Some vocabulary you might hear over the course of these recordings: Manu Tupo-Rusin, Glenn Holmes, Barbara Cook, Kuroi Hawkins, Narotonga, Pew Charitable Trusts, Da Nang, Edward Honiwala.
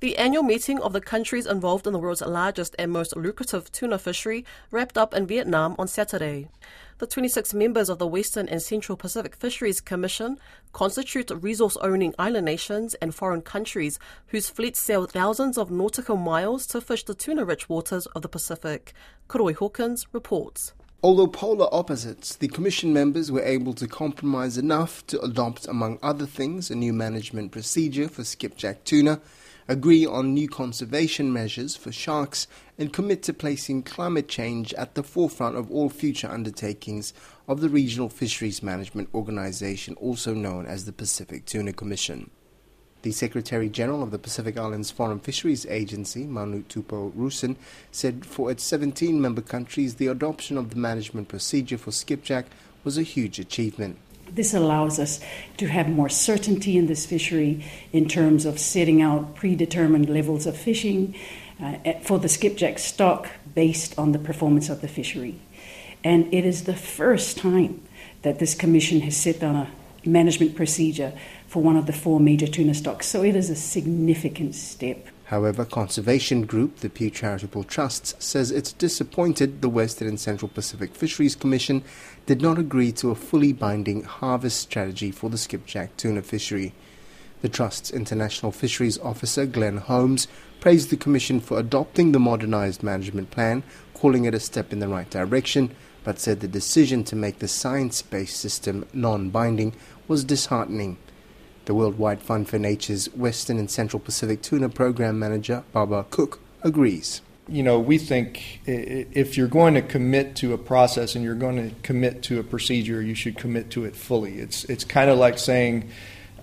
The annual meeting of the countries involved in the world's largest and most lucrative tuna fishery wrapped up in Vietnam on Saturday. The 26 members of the Western and Central Pacific Fisheries Commission constitute resource-owning island nations and foreign countries whose fleets sail thousands of nautical miles to fish the tuna-rich waters of the Pacific. Kuroi Hawkins reports. Although polar opposites, the Commission members were able to compromise enough to adopt, among other things, a new management procedure for skipjack tuna, agree on new conservation measures for sharks, and commit to placing climate change at the forefront of all future undertakings of the Regional Fisheries Management Organization, also known as the Pacific Tuna Commission. The Secretary-General of the Pacific Islands Foreign Fisheries Agency, Manu Tupo-Rusin, said for its 17 member countries, the adoption of the management procedure for skipjack was a huge achievement. This allows us to have more certainty in this fishery in terms of setting out predetermined levels of fishing for the skipjack stock based on the performance of the fishery. And it is the first time that this commission has set down a management procedure for one of the four major tuna stocks, so it is a significant step. However, conservation group, the Pew Charitable Trusts, says it's disappointed the Western and Central Pacific Fisheries Commission did not agree to a fully binding harvest strategy for the skipjack tuna fishery. The Trust's International Fisheries Officer, Glenn Holmes, praised the Commission for adopting the modernized management plan, calling it a step in the right direction, but said the decision to make the science-based system non-binding was disheartening. The Worldwide Fund for Nature's Western and Central Pacific Tuna Program Manager, Barbara Cook, agrees. You know, we think if you're going to commit to a process and you're going to commit to a procedure, you should commit to it fully. It's kind of like saying,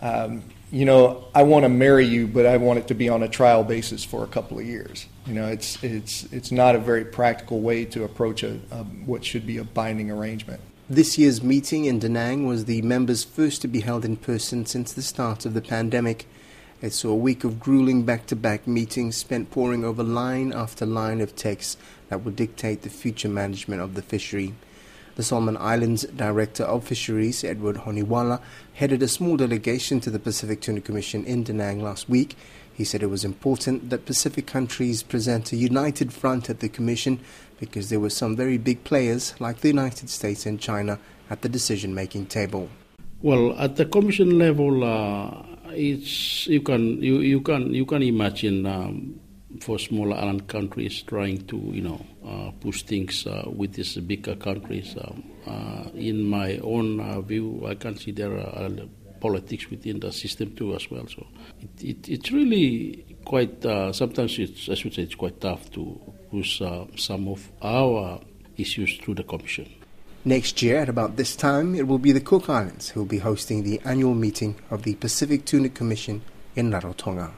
you know, I want to marry you, but I want it to be on a trial basis for a couple of years. You know, it's not a very practical way to approach what should be a binding arrangement. This year's meeting in Da Nang was the members' first to be held in person since the start of the pandemic. It saw a week of grueling back-to-back meetings spent poring over line after line of text that would dictate the future management of the fishery. The Solomon Islands Director of Fisheries, Edward Honiwala, headed a small delegation to the Pacific Tuna Commission in Da Nang last week. He said it was important that Pacific countries present a united front at the Commission because there were some very big players like the United States and China at the decision-making table. Well, at the Commission level, you can imagine for smaller island countries trying to push things with these bigger countries. In my own view, I consider politics within the system too as well. So it's really quite, sometimes it's quite tough to push some of our issues through the Commission. Next year, at about this time, it will be the Cook Islands who will be hosting the annual meeting of the Pacific Tuna Commission in Narotonga.